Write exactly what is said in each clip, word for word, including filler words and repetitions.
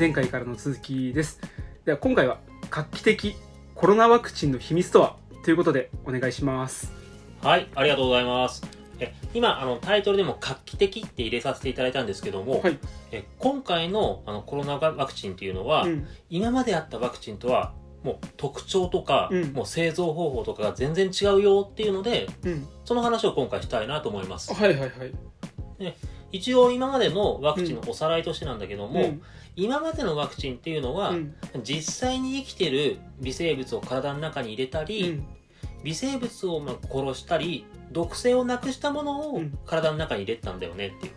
前回からの続きです。では今回は画期的コロナワクチンの秘密とはということでお願いします。はい、ありがとうございます。え今あのタイトルでも画期的って入れさせていただいたんですけども、はい、え今回 の, あのコロナワクチンっていうのは、うん、今まであったワクチンとはもう特徴とか、うん、もう製造方法とかが全然違うよっていうので、うん、その話を今回したいなと思います。はいはいはい。で一応今までのワクチンのおさらいとしてなんだけども、うん、今までのワクチンっていうのは、うん、実際に生きてる微生物を体の中に入れたり、うん、微生物をまあ殺したり毒性をなくしたものを体の中に入れてたんだよねってい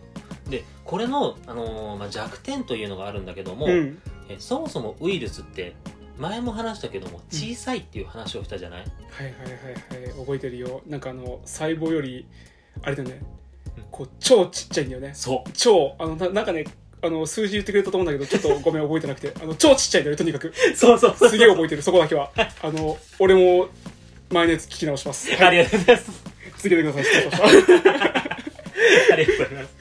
う。でこれの、あのーまあ、弱点というのがあるんだけども、うん、えそもそもウイルスって前も話したけども小さいっていう話をしたじゃない、うん、はいはいはいはい、覚えてるよ。なんかあの細胞よりあれだね、こう超ちっちゃいんだよね。そう超あの な, なんかねあの数字言ってくれたと思うんだけどちょっとごめん覚えてなくてあの超ちっちゃいんだよとにかくそうそうそうそう、すげえ覚えてるそこだけはあの俺も前のやつ聞き直します、はい、ありがとうございます。続けてくださいありがとうございます。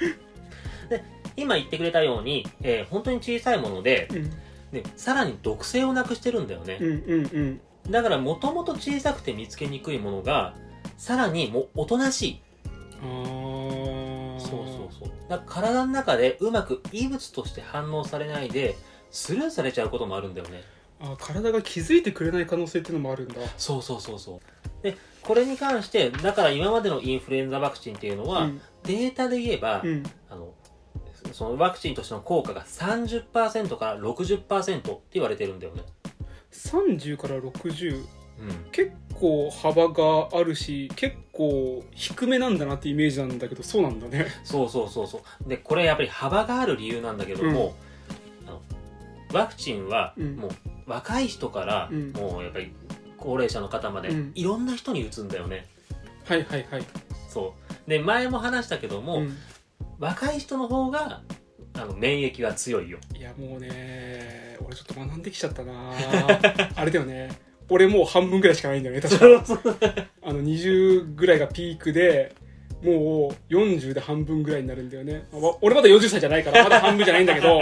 で今言ってくれたように、えー、本当に小さいもので、うん、でさらに毒性をなくしてるんだよね、うんうんうん、だからもともと小さくて見つけにくいものがさらにもうおとなしい、あそうそうそう、だから体の中でうまく異物として反応されないでスルーされちゃうこともあるんだよね。あ体が気づいてくれない可能性っていうのもあるんだ。そうそうそうそう。でこれに関してだから今までのインフルエンザワクチンっていうのは、うん、データで言えば、うん、あのそのワクチンとしての効果が さんじゅっパーセント から ろくじゅっパーセント って言われてるんだよね。さんじゅうからろくじゅう、うん、結構幅があるし結構低めなんだなってイメージなんだけど、そうなんだね。そうそうそうそう。でこれやっぱり幅がある理由なんだけども、うん、あのワクチンはもう若い人からもうやっぱり高齢者の方までいろんな人に打つんだよね、うん、はいはいはい。そうで前も話したけども、うん、若い人の方があの免疫は強いよ。いやもうね俺ちょっと学んできちゃったなあれだよね俺もう半分ぐらいしかないんだよね確かあのにじゅうぐらいがピークでもうよんじゅうで半分ぐらいになるんだよね。俺まだよんじゅっさいじゃないからまだ半分じゃないんだけど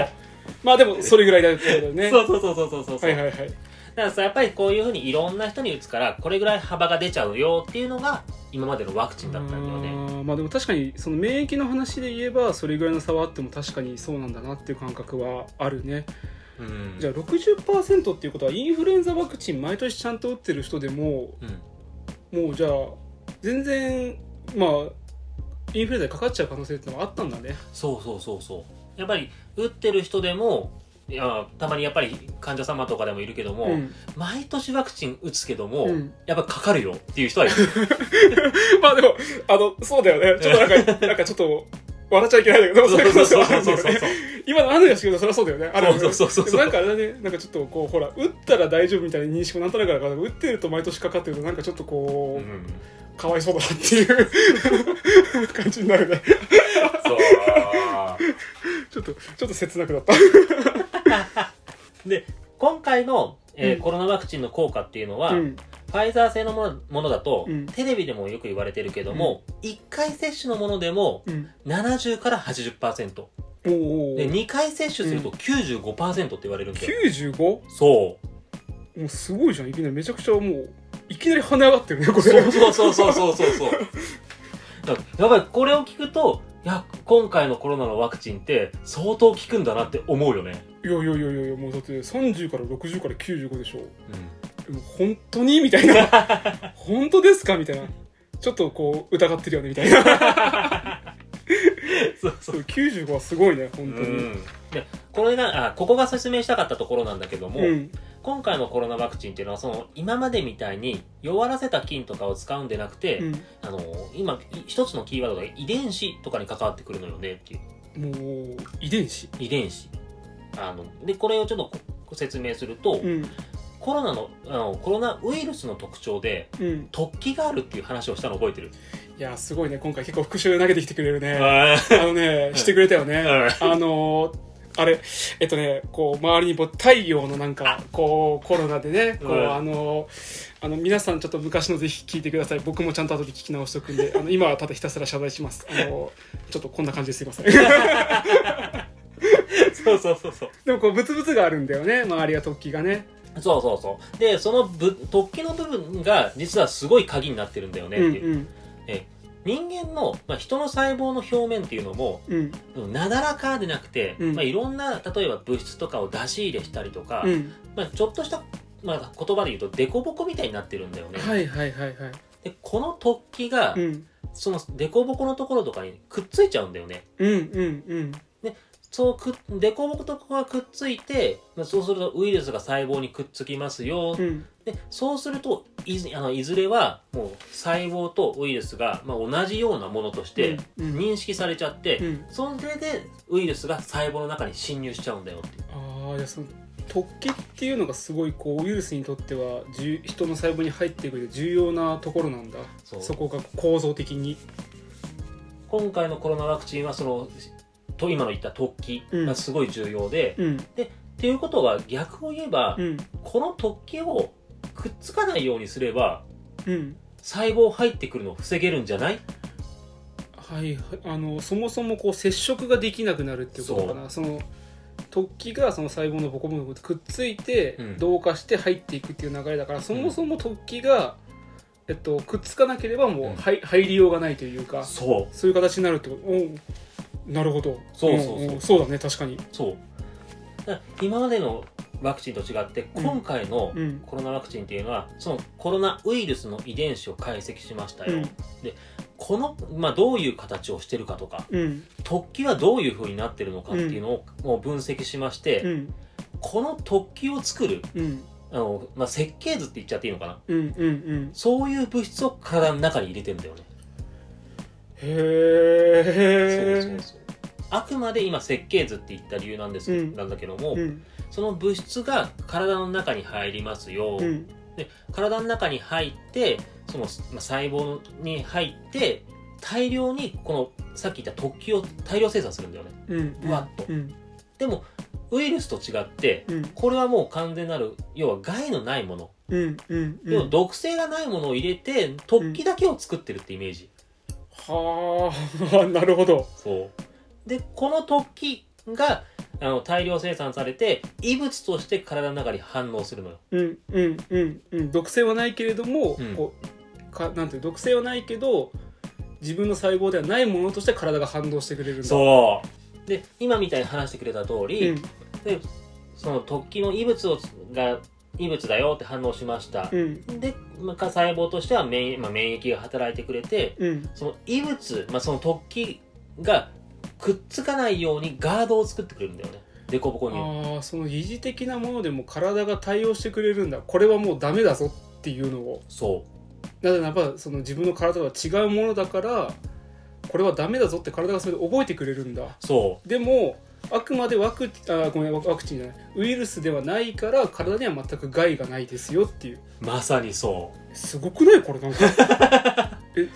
まあでもそれぐらいだったよねそうそうそうそうそうそうそう、はいはいはい、だからさやっぱりこういうふうにいろんな人に打つからこれぐらい幅が出ちゃうよっていうのが今までのワクチンだったんだよね。あまあでも確かにその免疫の話で言えばそれぐらいの差はあっても確かにそうなんだなっていう感覚はあるね、うん、じゃあ ろくじゅっパーセント っていうことはインフルエンザワクチン毎年ちゃんと打ってる人でも、うん、もうじゃあ全然まあインフルエンザにかかっちゃう可能性ってのはあったんだね。そうそうそうそう、やっぱり打ってる人でもいやたまにやっぱり患者様とかでもいるけども、うん、毎年ワクチン打つけども、うん、やっぱかかるよっていう人はいるまあでもあのそうだよね、ちょっとなんかなんかちょっと笑っちゃいけないんだけどそういうことはあるんだよね今のあるやつけどそりゃそうだよね、あるそうそうそうそう、なんかあれだね、なんかちょっとこうほら打ったら大丈夫みたいな認識もなんとなくあるから打ってると毎年かかってるとなんかちょっとこう、うん、かわいそうだなっていう感じになるねそうちょっとちょっと切なくなったで今回の、えーうん、コロナワクチンの効果っていうのは、うん、ファイザー製のも の, ものだと、うん、テレビでもよく言われてるけども、うん、いっかい接種のものでも、うん、ななじゅうから はちじゅっパーセント、うん、でにかい接種すると きゅうじゅうごパーセント って言われるんだよ、うん、きゅうじゅうご? そうもうすごいじゃん、いきなりめちゃくちゃもういきなり跳ね上がってるねこれそうそうそうそうそうそうそうやばい、これを聞くといや今回のコロナのワクチンって相当効くんだなって思うよね。いやいやいやいや、もうだってさんじゅうからろくじゅうからきゅうじゅうごでしょ、うん、でも本当にみたいな本当ですかみたいな、ちょっとこう疑ってるよねみたいなそうそうそうきゅうじゅうごはすごいね本当に、うん、でこれがあここが説明したかったところなんだけども、うん、今回のコロナワクチンっていうのはその今までみたいに弱らせた菌とかを使うんでなくて、うん、あの今一つのキーワードが遺伝子とかに関わってくるのよねっていう。もう遺伝子遺伝子あのでこれをちょっとこ説明すると、うん、コロナのあのコロナウイルスの特徴で、うん、突起があるっていう話をしたの覚えてる？いやすごいね、今回結構復習投げてきてくれるねあのねしてくれたよねあのーあれえっとねこう周りに太陽のなんかこうコロナでねこう、うん、あのあの皆さんちょっと昔のぜひ聞いてください。僕もちゃんと後で聞き直しておくんであの今はただひたすら謝罪します。あのちょっとこんな感じですいませんそうそうそうそう。でもこうブツブツがあるんだよね、周りは突起がね。そうそうそう。でそのぶ突起の部分が実はすごい鍵になってるんだよねっていう。うんうん、え人間の、まあ、人の細胞の表面っていうのも、うん、なだらかでなくて、うんまあ、いろんな例えば物質とかを出し入れしたりとか、うんまあ、ちょっとした、まあ、言葉で言うとデコボコみたいになってるんだよね。はいはいはいはい。でこの突起が、うん、そのデコボコのところとかにくっついちゃうんだよね。うんうんうん。でそうくデコボコとこがくっついて、そうするとウイルスが細胞にくっつきますよ。うん、でそうすると い, あのいずれはもう細胞とウイルスが、まあ、同じようなものとして認識されちゃって、うんうん、それでウイルスが細胞の中に侵入しちゃうんだよっていう。ああ、いやその突起っていうのがすごいこうウイルスにとっては人の細胞に入っていく重要なところなんだ。 そ, そこが構造的に今回のコロナワクチンはそのと今の言った突起がすごい重要で、うん、でっていうことは逆を言えば、うん、この突起をくっつかないようにすれば、うん、細胞入ってくるのを防げるんじゃない？はい、あのそもそもこう接触ができなくなるっていうことかな。その突起がその細胞のボコボコとくっついて同化して入っていくっていう流れだから、うん、そもそも突起が、えっと、くっつかなければもう、うん、入りようがないというか、そう、そういう形になるってこと。おなるほど。そうそうそう、うん、そうだね、確かに。そう。だから今までのワクチンと違って、うん、今回のコロナワクチンっていうのは、そのコロナウイルスの遺伝子を解析しましたよ。うん、で、この、まあ、どういう形をしてるかとか、うん、突起はどういう風になってるのかっていうのを、うん、もう分析しまして、うん、この突起を作る、うんあのまあ、設計図って言っちゃっていいのかな、うんうんうん、そういう物質を体の中に入れてるんだよね。へー。そうそうそう。あくまで今設計図って言った理由なんです、うん、なんだけども、うん、その物質が体の中に入りますよ、うん、で体の中に入ってその、まあ、細胞に入って大量にこのさっき言った突起を大量生産するんだよね、うん、うわっと、うん、でもウイルスと違って、うん、これはもう完全なる要は害のないもの、うんうんうん、要は毒性がないものを入れて突起だけを作ってるってイメージ、うん、はあなるほど。そうでこの突起があの大量生産されて異物として体の中に反応するのよ。うんうんうんうん。毒性はないけれども、うん、こうかなんていう毒性はないけど自分の細胞ではないものとして体が反応してくれるんだ。そう。で今みたいに話してくれた通り、うん、でその突起の異物をが異物だよって反応しました、うん、で、まあ、細胞としては免 疫,、まあ、免疫が働いてくれて、うん、その異物、まあ、その突起がくっつかないようにガードを作ってくれるんだよね。デコボコに。ああ、その疑似的なものでも体が対応してくれるんだ。これはもうダメだぞっていうのを。そう。だからやっぱその自分の体とは違うものだから、これはダメだぞって体がそれで覚えてくれるんだ。そう。でもあくまでワクあごめんワクチンじゃないウイルスではないから体には全く害がないですよっていう。まさにそう。すごくないこれなんか。え。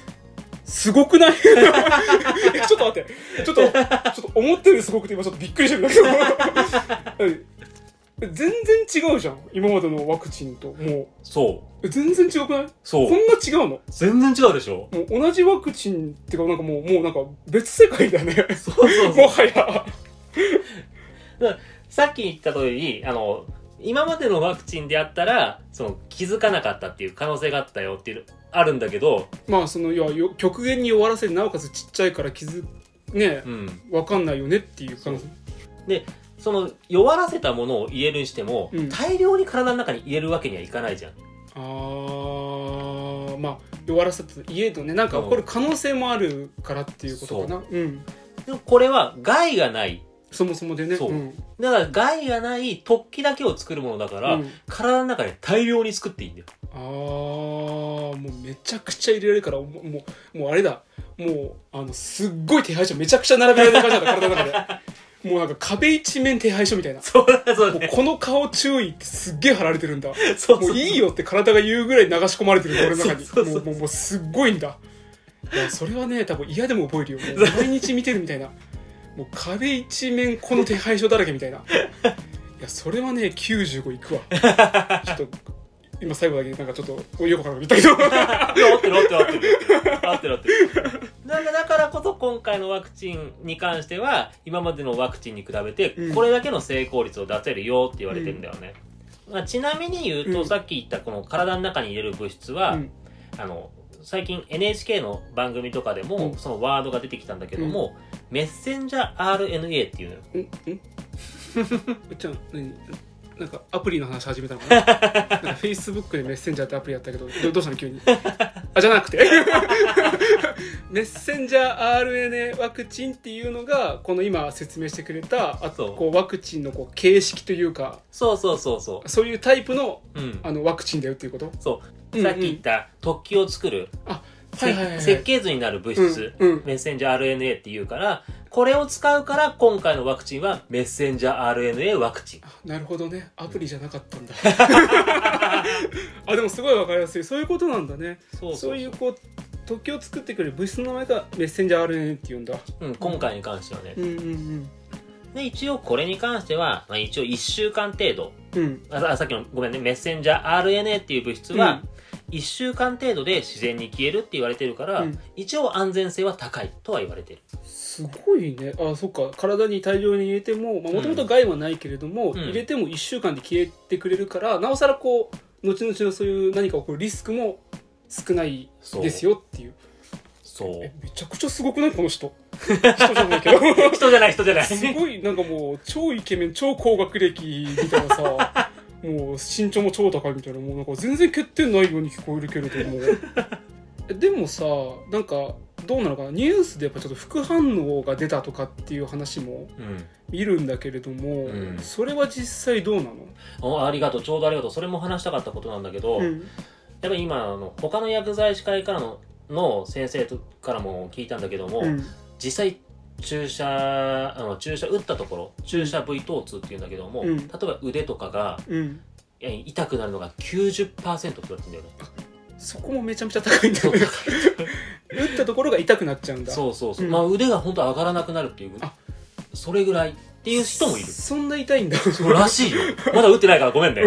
すごくない？ちょっと待って、ちょっと、ちょっと思ったよりすごくて今ちょっとびっくりしてるんだけど全然違うじゃん、今までのワクチンと。もうそう全然違くない？そうこんな違うの？全然違うでしょ。もう同じワクチンってかなんかもう、もうなんか別世界だね。そうそうそうもはやさっき言った通りあの今までのワクチンであったらその気づかなかったっていう可能性があったよっていうあるんだけど、まあそのいや極限に弱らせてなおかつちっちゃいから気づね、うん、分かんないよねっていう感じで、その弱らせたものを入れるにしても、うん、大量に体の中に入れるわけにはいかないじゃん。あーまあ弱らせたと言えどね、なんか起こる可能性もあるからっていうことかな。そう、うん、でもこれは害がない、そもそもでね。そう、うん、だから害がない突起だけを作るものだから、うん、体の中で大量に作っていいんだよ。ああ、もうめちゃくちゃ入れられるから、もうもうあれだ、もうあのすっごい手配書めちゃくちゃ並べられる感じだった体の中で。もうなんか壁一面手配書みたいな。そうだそうだ、ね。もうこの顔注意ってすっげえ貼られてるんだ。そうそうそう。もういいよって体が言うぐらい流し込まれてる俺の中に。そうそうそうそう。もうもうもうすっごいんだ。いやそれはね、多分嫌でも覚えるよ。毎日見てるみたいな。もう壁一面この手配書だらけみたいな。いやそれはねきゅうじゅうごいくわ。ちょっと。今最後だけなんかちょっとよくわからなかったけど。合ってる合ってる合ってる合ってる合ってる。なんでだからこそ今回のワクチンに関しては今までのワクチンに比べてこれだけの成功率を出せるよって言われてるんだよね、うんまあ、ちなみに言うと、うん、さっき言ったこの体の中に入れる物質は、うん、あの最近 エヌエイチケー の番組とかでもそのワードが出てきたんだけども、うん、メッセンジャー アールエヌエー っていうのよ、うんうん、ちょっと何なんかアプリの話始めたのかな。なんか Facebook でメッセンジャーってアプリやったけど、ど, どうしたの急に。あ、じゃなくて。メッセンジャー アールエヌエー ワクチンっていうのが、この今説明してくれた、あとこうワクチンのこう形式というか、そうそうそうそう。そういうタイプ の,、うん、あのワクチンだよっていうこと。そう。さっき言った突起を作る、うんうんあはいはいはい、設計図になる物質、うんうん、メッセンジャー アールエヌエー っていうから、これを使うから今回のワクチンはメッセンジャー アールエヌエー ワクチン。なるほどね、アプリじゃなかったんだ。あ、でもすごい分かりやすい。そういうことなんだね。そうそうそう、そういうこう突起を作ってくれる物質の名前がメッセンジャー アールエヌエー っていうんだ。うん、今回に関してはね。うんうんうん。で一応これに関しては、まあ、一応いっしゅうかん程度、うん、あさっきのごめんねメッセンジャー アールエヌエー っていう物質は、うんいっしゅうかん程度で自然に消えるって言われてるから、うん、一応安全性は高いとは言われてる。すごいね。あ、そっか。体に大量に入れても、まあ、元々害はないけれども、うん、入れてもいっしゅうかんで消えてくれるから、うん、なおさらこう後々のそういう何か起こるリスクも少ないですよっていう。そう。え、めちゃくちゃすごくないこの人。人じゃないけど。人じゃない人じゃない。すごいなんかもう超イケメン超高学歴みたいなさ。もう身長も超高いみたいな、もうなんか全然欠点ないように聞こえるけれどもでもさ、なんかどうなのかな、ニュースでやっぱちょっと副反応が出たとかっていう話も見るんだけれども、うん、それは実際どうなの、うん、ありがとう、ちょうどありがとう、それも話したかったことなんだけど、うん、やっぱ今あの他の薬剤師会から の, の先生とからも聞いたんだけども、うん、実際注射あの注射打ったところ注射 V 疼痛っていうんだけども、うん、例えば腕とかが、うん、痛くなるのが きゅうじゅっパーセント って言われてんだよね。そこもめちゃめちゃ高いんだよね。打ったところが痛くなっちゃうんだ。そうそうそう、うんまあ、腕が本当上がらなくなるっていう、あそれぐらいっていう人もいる。そんな痛いんだ。そうらしいよ。まだ打ってないからごめんね。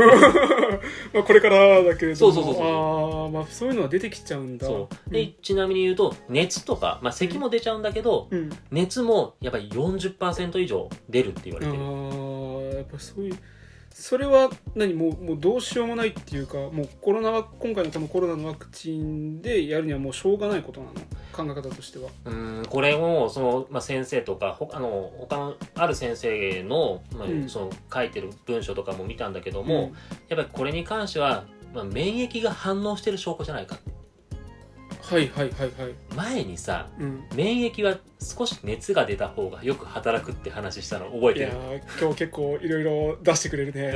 まあこれからだけれども、そうそうそうそう、あ、まあ、そういうのは出てきちゃうんだ。そうで、うん、ちなみに言うと熱とか、まあ、咳も出ちゃうんだけど、うん、熱もやっぱり よんじゅっパーセント 以上出るって言われてる。あ、やっぱそういう、それは何も う, もうどうしようもないっていうか、もうコロナは今回の多分コロナのワクチンでやるにはもうしょうがないことなの、考え方としては。うーん、これもその、まあ、先生とかほあの他のある先生 の,、まあうん、その書いてる文章とかも見たんだけども、うん、やっぱりこれに関しては、まあ、免疫が反応してる証拠じゃないかって。はいはいはいはい。前にさ、うん、免疫は少し熱が出た方がよく働くって話したの覚えてる？いや今日結構いろいろ出してくれるね。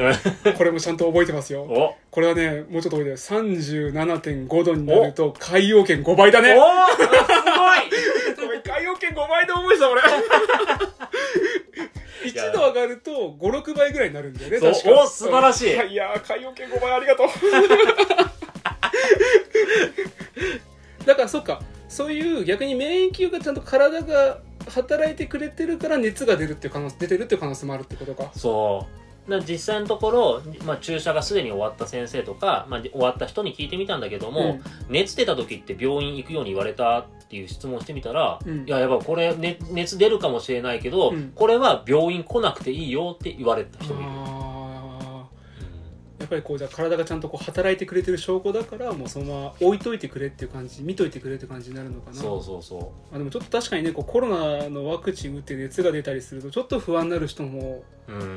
これもちゃんと覚えてますよ。おこれはね、もうちょっと覚えてる。さんじゅうななてんごどになると海洋圏ごばいだね。おーすごい。海洋圏ごばいで覚えてた俺。いちど上がるとご、ろくばいぐらいになるんだよね。確か。お素晴らしい。いや海洋圏ごばいありがとう。だからそっか、そういう逆に免疫がちゃんと体が働いてくれてるから熱が出るっていう可能性出てるっていう可能性もあるってことか。そう。だから実際のところ、まあ、注射がすでに終わった先生とか、まあ、終わった人に聞いてみたんだけども、うん、熱出た時って病院行くように言われたっていう質問してみたら、うん、いややっぱこれ、ね、熱出るかもしれないけど、うん、これは病院来なくていいよって言われた人もいる。やっぱりこうじゃ体がちゃんとこう働いてくれてる証拠だから、もうそのまま置いといてくれっていう感じ、見といてくれって感じになるのかな。そうそうそう。あでもちょっと確かにね、こうコロナのワクチン打って熱が出たりするとちょっと不安になる人も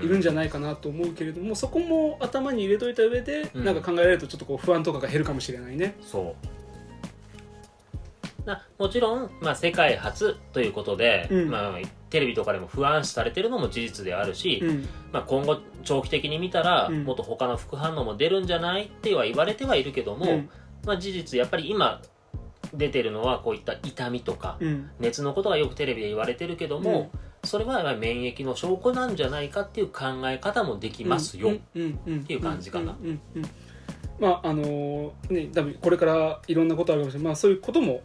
いるんじゃないかなと思うけれども、うん、そこも頭に入れといた上で、うん、なんか考えられるとちょっとこう不安とかが減るかもしれないね。そうな、もちろん、まあ、世界初ということで、うんまあ、テレビとかでも不安視されてるのも事実であるし、うんまあ、今後長期的に見たらもっと他の副反応も出るんじゃないっては言われてはいるけども、うんまあ、事実やっぱり今出てるのはこういった痛みとか熱のことがよくテレビで言われてるけども、うん、それはやっぱり免疫の証拠なんじゃないかっていう考え方もできますよっていう感じかな。まああのー、ね、多分これからいろんなことあるかもしれない、まあ、そういうことも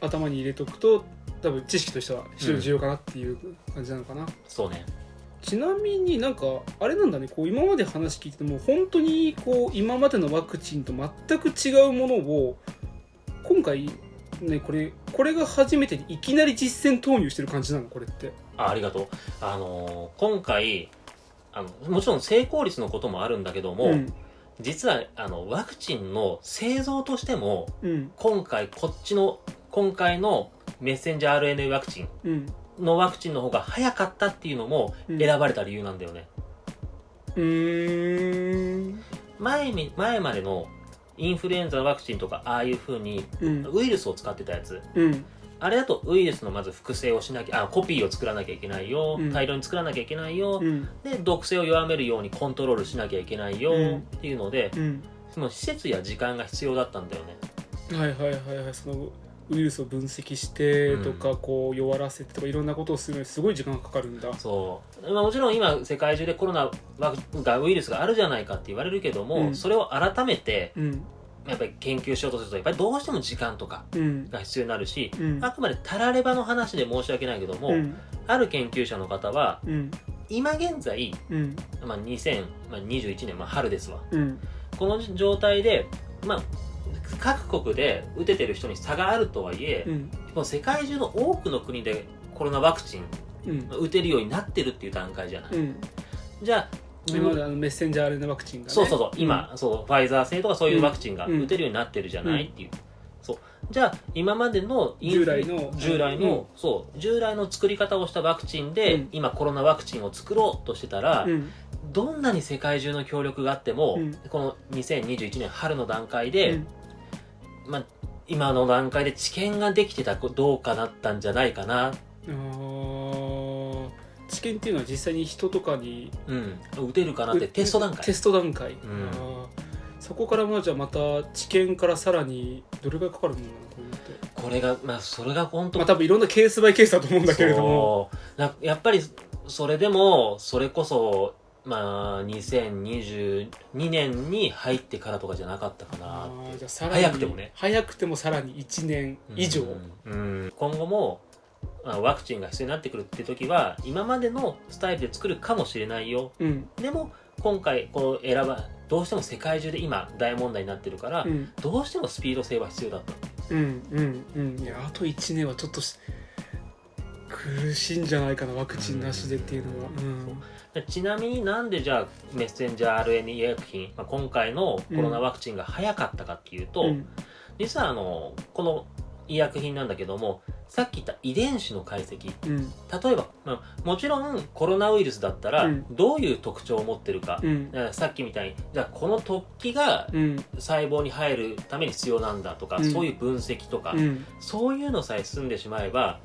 頭に入れとくと多分知識としては非常に重要かなっていう感じなのかな、うん、そうね。ちなみになんかあれなんだね、こう今まで話聞いてても本当にこう今までのワクチンと全く違うものを今回ね、これこれが初めていきなり実戦投入してる感じなのこれって。 あ, ありがとう、あのー、今回あのもちろん成功率のこともあるんだけども、うん、実はあのワクチンの製造としても、うん、今回こっちの今回のメッセンジャー アールエヌエー ワクチンのワクチンの方が早かったっていうのも選ばれた理由なんだよね、うん、うーん 前, 前までのインフルエンザのワクチンとかああいう風にウイルスを使ってたやつ、うん、あれだとウイルスのまず複製をしなきゃあコピーを作らなきゃいけないよ、うん、大量に作らなきゃいけないよ、うん、で毒性を弱めるようにコントロールしなきゃいけないよ、うん、っていうので、うん、その施設や時間が必要だったんだよね。はいはいはいはい、そのウイルスを分析してとか、うん、こう弱らせてとかいろんなことをするのにすごい時間がかかるんだ。そう、まあ、もちろん今世界中でコロナがウイルスがあるじゃないかって言われるけども、うん、それを改めて、うん、やっぱり研究しようとするとやっぱりどうしても時間とかが必要になるし、うん、あくまでたらればの話で申し訳ないけども、うん、ある研究者の方は、うん、今現在、うんまあ、にせんにじゅういちねん、まあ、春ですわ、うん、この状態でまあ各国で打ててる人に差があるとはいえ、うん、もう世界中の多くの国でコロナワクチン、うん、打てるようになってるっていう段階じゃない、うん、じゃあ今まであのメッセンジャー アールエヌエー ワクチンがねそうそうそう今、うん、そうファイザー製とかそういうワクチンが打てるようになってるじゃない、うん、っていうそうじゃあ今までの従来の従来の、うん、そう従来の作り方をしたワクチンで、うん、今コロナワクチンを作ろうとしてたら、うんどんなに世界中の協力があっても、うん、このにせんにじゅういちねん春の段階で、うんまあ、今の段階で知見ができてたかどうかだったんじゃないかな。あ知見っていうのは実際に人とかに、うん、打てるかなってテスト段階テスト段階、うん、あそこからまあじゃあまた知見からさらにどれぐらいかかるんだろうなってこれが、まあ、それが本当、まあ、多分いろんなケースバイケースだと思うんだけれどもなやっぱりそれでもそれこそまあ、にせんにじゅうにねんに入ってからとかじゃなかったかなって。じゃあさらに早くてもね早くてもさらにいちねんいじょう、うんうん、今後もワクチンが必要になってくるって時は今までのスタイルで作るかもしれないよ、うん、でも今回この選ばどうしても世界中で今大問題になってるから、うん、どうしてもスピード性は必要だった、うんうんうん、いやあといちねんはちょっと苦しいんじゃないかなワクチンなしでっていうのは、うんうんうんちなみになんでじゃあメッセンジャー アールエヌエー 薬品、まあ、今回のコロナワクチンが早かったかっていうと、うん、実はあのこの医薬品なんだけどもさっき言った遺伝子の解析、うん、例えば、まあ、もちろんコロナウイルスだったらどういう特徴を持ってるか、うん、だからさっきみたいにじゃあこの突起が細胞に入るために必要なんだとか、うん、そういう分析とか、うん、そういうのさえ進んでしまえば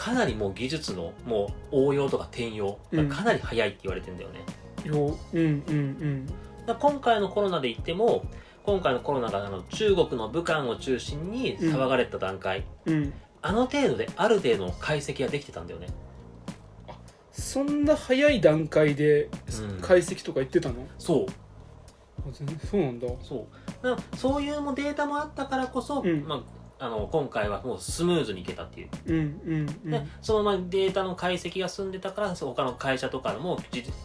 かなりもう技術のもう応用とか転用がかなり早いって言われてんだよね、うんうんうんうん、だ今回のコロナで言っても今回のコロナがあの中国の武漢を中心に騒がれた段階、うんうん、あの程度である程度の解析ができてたんだよね。あそんな早い段階で解析とか言ってたの、うん、そう全然そうなんだそう、だからそういうもデータもあったからこそ、うんまああの今回はもうスムーズにいけたっていう、うんうんうん、そのままデータの解析が進んでたから他の会社とかも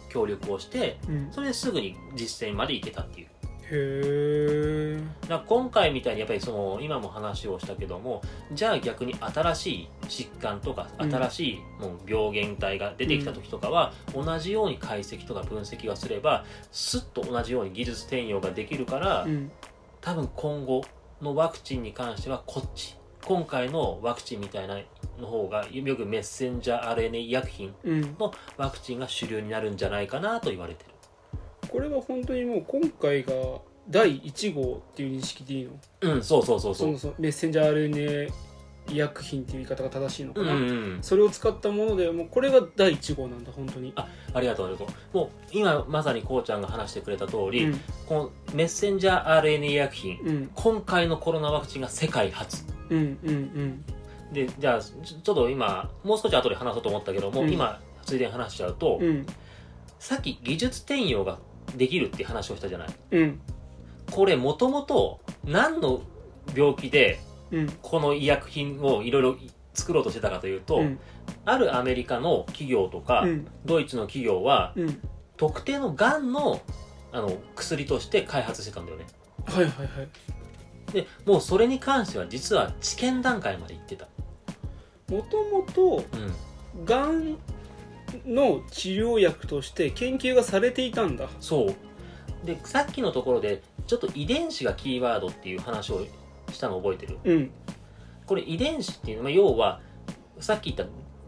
協力をして、うん、それですぐに実践までいけたっていう。へー。だから今回みたいにやっぱりその今も話をしたけどもじゃあ逆に新しい疾患とか新しいもう病原体が出てきた時とかは、うん、同じように解析とか分析がすればスッと同じように技術転用ができるから、うん、多分今後のワクチンに関してはこっち今回のワクチンみたいなの方がよくメッセンジャー アールエヌエー 医薬品のワクチンが主流になるんじゃないかなと言われてる、うん、これは本当にもう今回がだいいちごうっていう認識でいいの？うんそうそうそうそう、そもそもメッセンジャー アールエヌエー 医薬品っていう言い方が正しいのかな、うんうん、それを使ったものでもうこれがだいいちごうなんだ本当に。 あ, ありがとうありがとうもう今まさにこうちゃんが話してくれた通り、うん、このメッセンジャー アールエヌエー 医薬品、うん、今回のコロナワクチンが世界初、うんうんうん、でじゃあちょっと今もう少し後で話そうと思ったけども、うん、今ついでに話しちゃうと、うん、さっき技術転用ができるって話をしたじゃない、うん、これもともと何の病気でうん、この医薬品をいろいろ作ろうとしてたかというと、うん、あるアメリカの企業とか、うん、ドイツの企業は、うん、特定のがんの、あの薬として開発してたんだよね。はいはいはい。でもうそれに関しては実は治験段階まで行ってた。もともとがんの治療薬として研究がされていたんだ。そうで、さっきのところでちょっと遺伝子がキーワードっていう話をしたの覚えてる、うん、これ遺伝子っていうのは要はさっき言った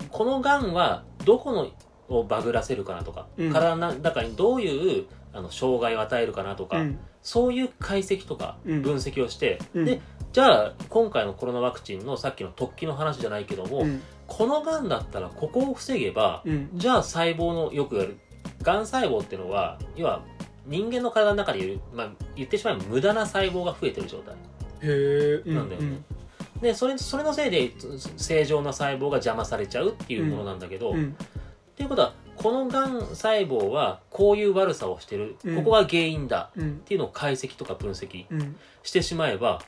このがんはどこのをバグらせるかなとか、うん、体の中にどういうあの障害を与えるかなとか、うん、そういう解析とか分析をして、うん、でじゃあ今回のコロナワクチンのさっきの突起の話じゃないけども、うん、このがんだったらここを防げば、うん、じゃあ細胞のよくやるがん細胞っていうのは要は人間の体の中でいう、まあ、言ってしまえば無駄な細胞が増えてる状態なんだよね、うんうん、でそれ、それのせいで正常な細胞が邪魔されちゃうっていうものなんだけど、うんうん、っていうことはこのがん細胞はこういう悪さをしてる、うん、ここが原因だっていうのを解析とか分析してしまえば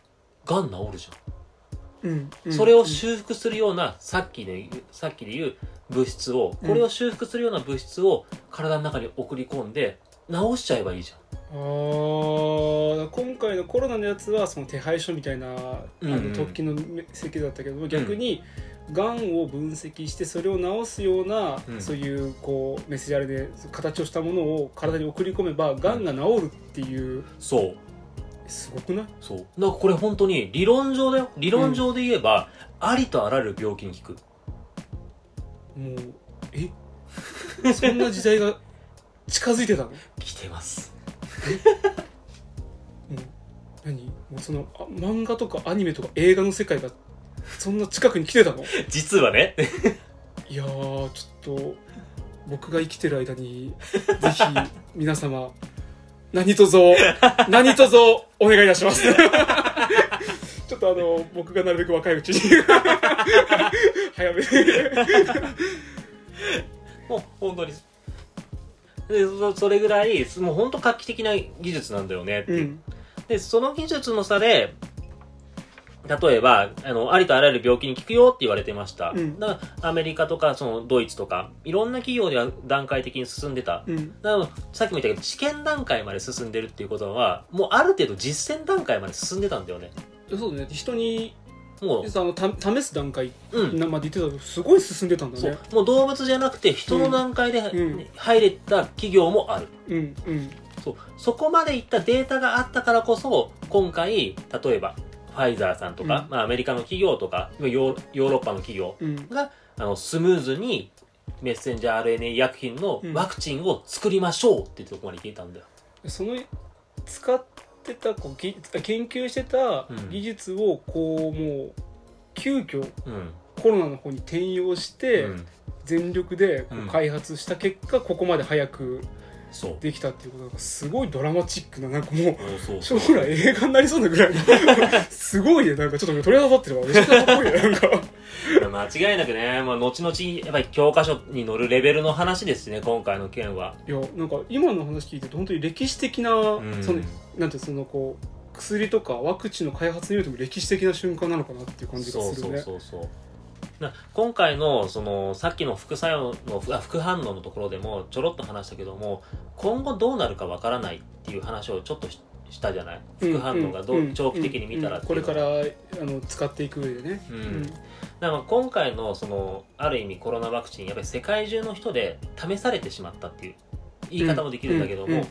がん治るじゃん、うんうん、それを修復するようなさっきで、さっきで言う物質をこれを修復するような物質を体の中に送り込んで治しちゃえばいいじゃん。あー、今回のコロナのやつはその手配書みたいな、うんうん、あの突起の設計だったけども、逆にがんを分析してそれを治すような、うん、そういうこうメッセージあれで形をしたものを体に送り込めばがんが治るっていう、うん、そうすごくない？そうだからこれ本当に理論上だよ。理論上で言えば、うん、ありとあらゆる病気に効く。もうえそんな時代が近づいてたの？来てます。もう何？もうその漫画とかアニメとか映画の世界がそんな近くに来てたの？実はね。いやーちょっと僕が生きてる間にぜひ皆様何卒何卒お願いいたします。ちょっとあの僕がなるべく若いうちに早めもう本当に。で そ, それぐらいもう本当画期的な技術なんだよねって、うん、でその技術の差で例えば あ, のありとあらゆる病気に効くよって言われてました、うん、だからアメリカとかそのドイツとかいろんな企業では段階的に進んでた、うん、だからさっきも言ったけど試験段階まで進んでるっていうことはもうある程度実践段階まで進んでたんだよね。そうだね、人にもうあの試す段階まで言ってた、すごい進んでたんだね、うん、もう動物じゃなくて人の段階で、うん、入れた企業もある、うんうん、そう、そこまでいったデータがあったからこそ今回例えばファイザーさんとか、うんまあ、アメリカの企業とかヨ ー, ヨーロッパの企業が、うん、あのスムーズにメッセンジャー アールエヌエー 医薬品のワクチンを作りましょうっていうところまで行けたんだよ、うん、その使ったこう研究してた技術をこう、うん、もう急遽、うん、コロナの方に転用して、うん、全力でこう開発した結果、うん、ここまで早くできたっていうことがすごいドラマチックな、なんかもうそうそう将来映画になりそうなぐらいすごいね。なんかちょっと取り当たってるわ、めちゃくちゃかっこいいねなんか間違いなくね、まあ、後々やっぱり教科書に載るレベルの話ですね今回の件は。いやなんか今の話聞いて本当に歴史的な、うん、そのなんてそのこう薬とかワクチンの開発によっても歴史的な瞬間なのかなっていう感じがするね。そうそうそうそう、今回 の, そのさっきの副作用の副反応のところでもちょろっと話したけども、今後どうなるかわからないっていう話をちょっと し, したじゃない。副反応がどう、うんうん、長期的に見たらっていう、うんうん、これからあの使っていく上でね、うんうん、だから今回 の, そのある意味コロナワクチンやっぱり世界中の人で試されてしまったっていう言い方もできるんだけども、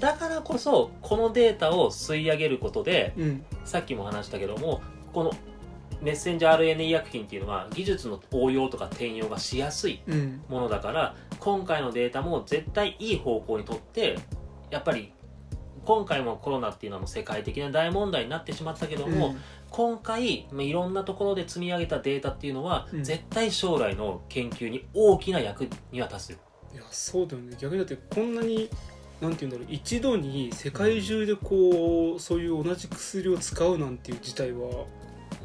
だからこそこのデータを吸い上げることで、うん、さっきも話したけどもこのメッセンジャー アールエヌエー 医薬品っていうのは技術の応用とか転用がしやすいものだから、うん、今回のデータも絶対いい方向にとって、やっぱり今回もコロナっていうのは世界的な大問題になってしまったけども、うん、今回いろんなところで積み上げたデータっていうのは、うん、絶対将来の研究に大きな役には立つよ。いやそうだよね、逆にだってこんなになんていうんだろう、一度に世界中でこう、うん、そういう同じ薬を使うなんていう事態は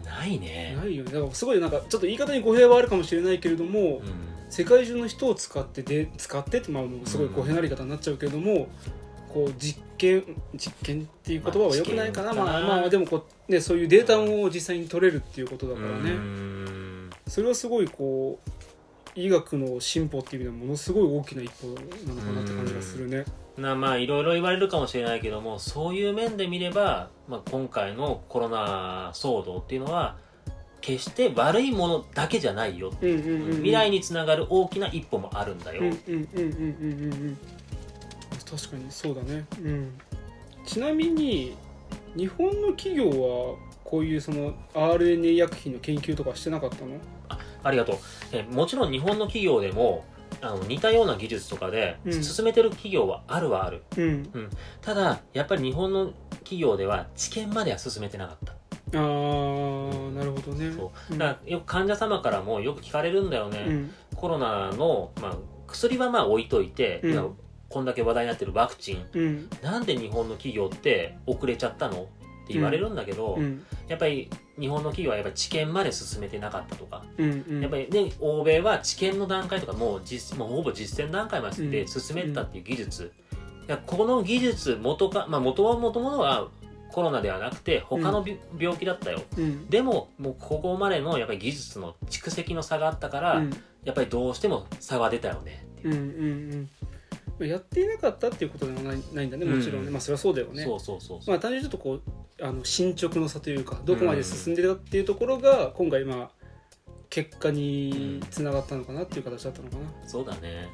ないね。ないよね。だからすごいなんかちょっと言い方に語弊はあるかもしれないけれども、うん、世界中の人を使ってで使ってって、まあもうすごい語弊な言い方になっちゃうけれども、うん、こう実験実験っていう言葉は良くないかな。まあ、まあ、まあでもこう、ね、そういうデータを実際に取れるっていうことだからね。うん、それはすごいこう医学の進歩っていう意味ではものすごい大きな一歩なのかなって感じがするね。うんな、まあいろいろ言われるかもしれないけども、そういう面で見れば、まあ、今回のコロナ騒動っていうのは決して悪いものだけじゃないよ、うんうんうん、未来につながる大きな一歩もあるんだよ。確かにそうだね、うん、ちなみに日本の企業はこういうその アールエヌエー 薬品の研究とかしてなかったの？ あ, ありがとうえもちろん日本の企業でもあの似たような技術とかで進めてる企業はあるはある、うんうん、ただやっぱり日本の企業では治験までは進めてなかった。あー、なるほどね。そうだからよく患者様からもよく聞かれるんだよね、うん、コロナの、まあ、薬はまあ置いといて、うん、こんだけ話題になってるワクチン、うん、なんで日本の企業って遅れちゃったのって言われるんだけど、うんうん、やっぱり日本の企業はやっぱり治験まで進めてなかったとか、うんうん、やっぱりね、欧米は治験の段階とかもう実、もうほぼ実践段階まで進めたっていう技術、うん、いやこの技術元か、まあ、元は元々はコロナではなくて他の、うん、病気だったよ、うん、でももうここまでのやっぱり技術の蓄積の差があったから、うん、やっぱりどうしても差が出たよねっていう、うんうんうん、やっていなかったっていうことではない、ないんだね、もちろんね、うん、まあそれはそうだよね。そうそうそうそう、まあ単純にちょっとこうあの進捗の差というかどこまで進んでたっていうところが、うん、今回まあ結果につながったのかなっていう形だったのかな、うん、そうだね。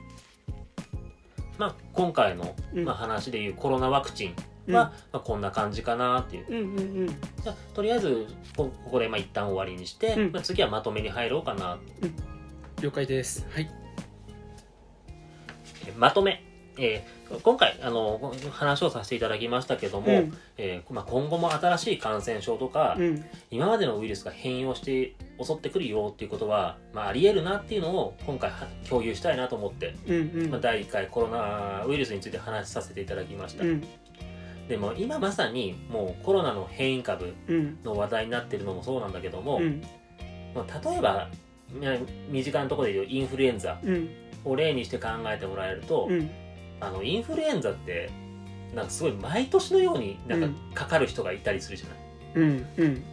まあ今回の、まあ、話でいうコロナワクチンは、うん、まあ、こんな感じかなっていう、うんうんうん、じゃとりあえず こ, ここでまあ一旦終わりにして、うん、まあ、次はまとめに入ろうかな、うん、了解です。はい、まとめ、えー、今回あの話をさせていただきましたけども、うん、えーまあ、今後も新しい感染症とか、うん、今までのウイルスが変容して襲ってくるよっていうことは、まあ、ありえるなっていうのを今回共有したいなと思って、うんうん、まあ、だいいっかいコロナウイルスについて話させていただきました、うん、でも今まさにもうコロナの変異株の話題になってるのもそうなんだけども、うん、まあ、例えば身近なところで言うインフルエンザを例にして考えてもらえると、うん、あのインフルエンザってなんかすごい毎年のようになんかかかる人がいたりするじゃない、うんうん、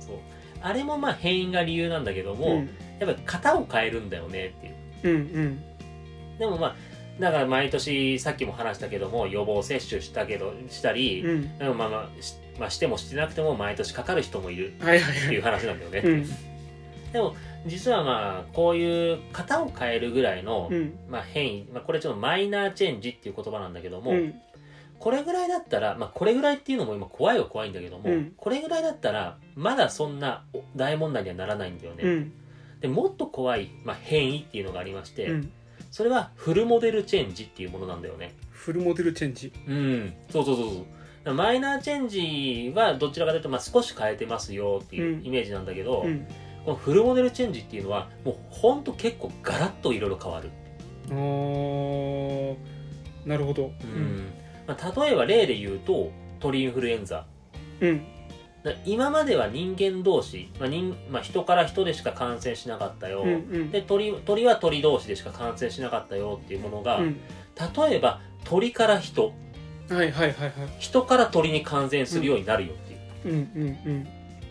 そう、あれもまあ変異が理由なんだけども、うん、やっぱり型を変えるんだよねっていう、うんうん、でもまあだから毎年さっきも話したけども予防接種したけどしたり、うん、でもまあまあ し,、まあ、してもしてなくても毎年かかる人もいるっていう話なんだよね、うん、でも実はまあこういう型を変えるぐらいの、うん、まあ変異、まあ、これちょっとマイナーチェンジっていう言葉なんだけども、うん、これぐらいだったら、まあ、これぐらいっていうのも今怖いは怖いんだけども、うん、これぐらいだったらまだそんな大問題にはならないんだよね、うん、でもっと怖い、まあ、変異っていうのがありまして、うん、それはフルモデルチェンジっていうものなんだよね。フルモデルチェンジ、うん、そうそうそうそう、マイナーチェンジはどちらかというとまあ少し変えてますよっていうイメージなんだけど、うんうん、このフルモデルチェンジっていうのはもうほんと結構ガラッといろいろ変わる。あ、なるほど、うん、まあ、例えば例で言うと鳥インフルエンザ、うん、だ今までは人間同士、まあ人まあ、人から人でしか感染しなかったよ、うんうん、で 鳥, 鳥は鳥同士でしか感染しなかったよっていうものが、うん、例えば鳥から人、はいはいはいはい、人から鳥に感染するようになるよっていう、うんうんうんうん、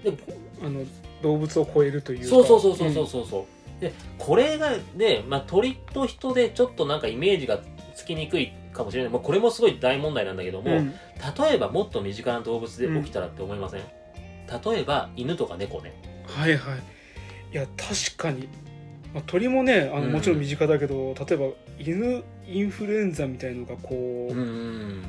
であの動物を超えるというか、そうそうそうそうそうそうそう、うん、でこれがで、まあ、鳥と人でちょっとなんかイメージがつきにくいかもしれない、まあ、これもすごい大問題なんだけども、うん、例えばもっと身近な動物で起きたらって思いません？うん、例えば犬とか猫ね。はいはい、いや確かに、まあ、鳥もねあのもちろん身近だけど、うん、例えば犬インフルエンザみたいのがこう、うん、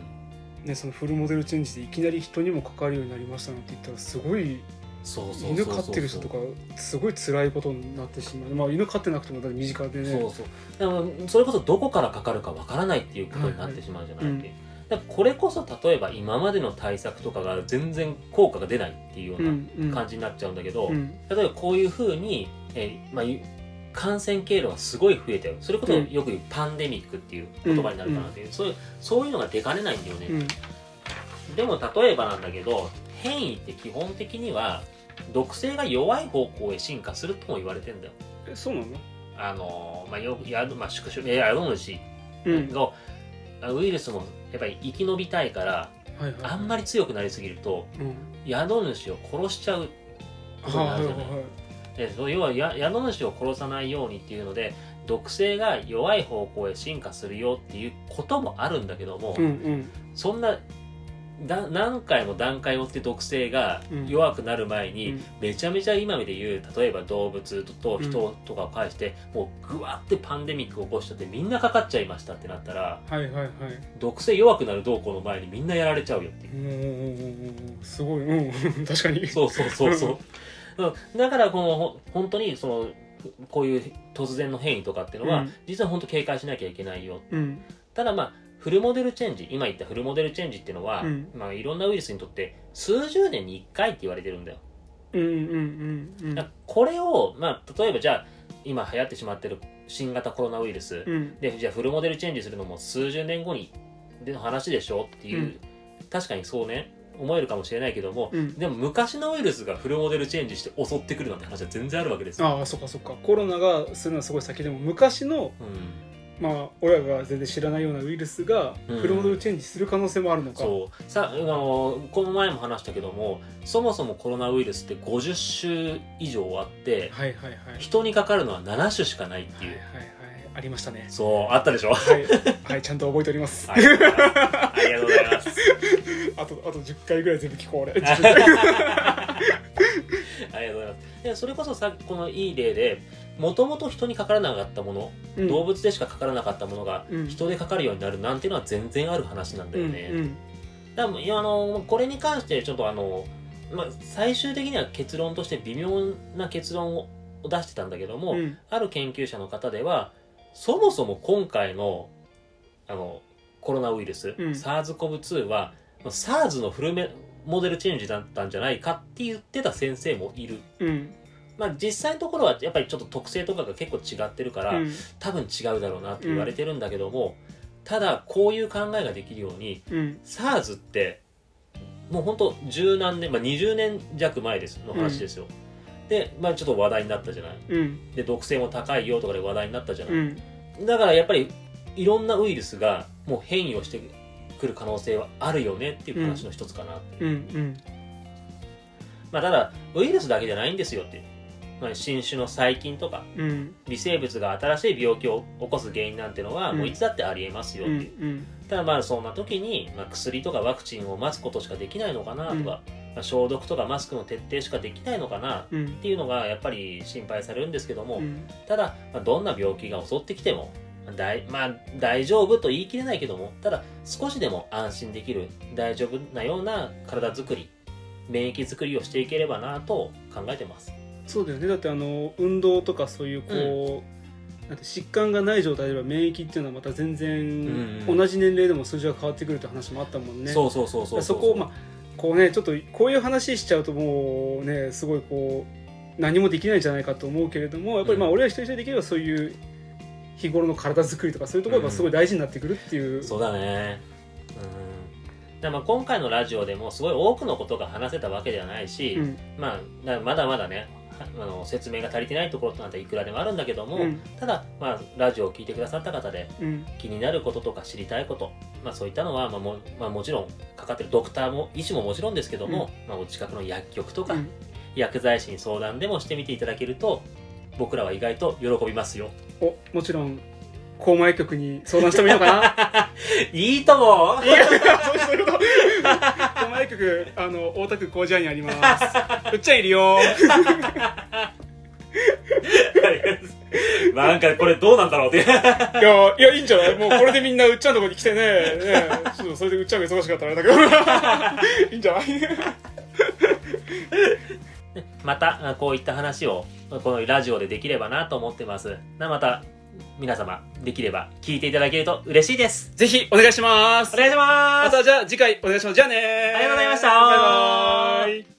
ね、そのフルモデルチェンジでいきなり人にもかかるようになりましたなんて言ったらすごい、そうそうそうそう、犬飼ってる人とかすごい辛いことになってしまう、まあ、犬飼ってなくてもだって身近でね、そうそう、だからそれこそどこからかかるかわからないっていうことになってしまうじゃない、はいはい、だからこれこそ例えば今までの対策とかが全然効果が出ないっていうような感じになっちゃうんだけど、うんうん、例えばこういうふうに、えーまあ、感染経路がすごい増えたよ、それこそよく言うパンデミックっていう言葉になるかなっていう、うんうん、そういう、そういうのが出かねないんだよね、うん、でも例えばなんだけど変異って基本的には毒性が弱い方向へ進化するとも言われてんだよ。え、そうなの？あの、まあ、よくやる、まあ、宿主、やる主の、うん、ウイルスもやっぱり生き延びたいから、はいはいはい、あんまり強くなりすぎると、うん、宿主を殺しちゃうことになるじゃない、はいはいはい、で要は宿主を殺さないようにっていうので毒性が弱い方向へ進化するよっていうこともあるんだけども、うんうん、そんなだ何回も段階を追って毒性が弱くなる前に、うん、めちゃめちゃ今で言う例えば動物と人とかを介して、うん、もうグワってパンデミックを起こしちゃってみんなかかっちゃいましたってなったら、はいはいはい、毒性弱くなる動向の前にみんなやられちゃうよっていう、うん、すごい、うん、確かにそうそうそうそうだからこの本当にそのこういう突然の変異とかっていうのは、うん、実は本当警戒しなきゃいけないよ、うん、ただまあフルモデルチェンジ、今言ったフルモデルチェンジっていうのは、うんまあ、いろんなウイルスにとって数十年にいっかいって言われてるんだよ、うんうんうんうん、だこれを、まあ、例えばじゃあ今流行ってしまってる新型コロナウイルス、うん、でじゃあフルモデルチェンジするのも数十年後にでの話でしょっていう、うん、確かにそうね思えるかもしれないけども、うん、でも昔のウイルスがフルモデルチェンジして襲ってくるなんて話は全然あるわけですよ。ああ、そっかそっか。コロナがするのはすごい先でも昔の、うん、まあ親が全然知らないようなウイルスがフルモデルチェンジする可能性もあるのか、うん、そうさあのこの前も話したけどもそもそもコロナウイルスってごじゅっしゅ以上あって、はいはいはい、人にかかるのはなな種しかないっていう、はいはいはいありましたね。そうあったでしょ。はい、はい、ちゃんと覚えております。はい、ありがとうございます。あとあとじゅっかいぐらい全部聞こう俺。ありがとうございます。でそれこそさこのいい例で、もともと人にかからなかったもの、うん、動物でしかかからなかったものが人でかかるようになるなんていうのは全然ある話なんだよね。うんうん、だからいやあのこれに関してちょっとあの、まあ、最終的には結論として微妙な結論を出してたんだけども、うん、ある研究者の方では。そもそも今回 の, あのコロナウイルス、うん、SARS-コブツー は SARS のフルモデルチェンジだったんじゃないかって言ってた先生もいる、うんまあ、実際のところはやっぱりちょっと特性とかが結構違ってるから、うん、多分違うだろうなって言われてるんだけども、うん、ただこういう考えができるように、うん、SARS ってもうほんと十何年、まあ、にじゅうねん弱前ですの話ですよ、うんでまあ、ちょっと話題になったじゃない、うん、で毒性も高いよとかで話題になったじゃない、うん、だからやっぱりいろんなウイルスがもう変異をしてくる可能性はあるよねっていう話の一つかなって、うんうんまあ、ただウイルスだけじゃないんですよっていう、まあ、新種の細菌とか、うん、微生物が新しい病気を起こす原因なんてのはもういつだってありえますよっていう、うんうん、ただまあそんな時に、まあ、薬とかワクチンを待つことしかできないのかなとか、うん消毒とかマスクの徹底しかできないのかなっていうのがやっぱり心配されるんですけども、うん、ただどんな病気が襲ってきてもだい、まあ、大丈夫と言い切れないけどもただ少しでも安心できる大丈夫なような体作り免疫作りをしていければなと考えてます。そうだよね。だってあの運動とかそういうこう、うんだって疾患がない状態では免疫っていうのはまた全然同じ年齢でも数字が変わってくるって話もあったもんね。そうそうそうそうそうそうこうね、ちょっとこういう話しちゃうともうねすごいこう何もできないんじゃないかと思うけれどもやっぱりまあ俺は一人一人できればそういう日頃の体作りとかそういうところがすごい大事になってくるっていう、うん、そうだね、うん、だまあ今回のラジオでもすごい多くのことが話せたわけではないし、うんまあ、だまだまだねあの説明が足りてないところなんていくらでもあるんだけども、うん、ただ、まあ、ラジオを聞いてくださった方で、うん、気になることとか知りたいこと、まあ、そういったのは、まあ も, まあ、もちろんかかってるドクターも医師ももちろんですけども、うんまあ、お近くの薬局とか、うん、薬剤師に相談でもしてみていただけると僕らは意外と喜びますよ。おもちろん公務局に相談してもいいのかないいともいやそういうこと公務局あの大田区工事屋にありますうっちゃんいるよなんかこれどうなんだろうっていやいやいいんじゃないもうこれでみんなうっちゃんのとこに来て ね, ねちょっとそれでうっちゃんが忙しかったらあれだけどいいんじゃないまたこういった話をこのラジオでできればなと思ってますなまた皆様できれば聞いていただけると嬉しいです。ぜひお願いします。お願いします。またじゃあ次回お願いします。じゃあねー。ありがとうございました。バイバーイ。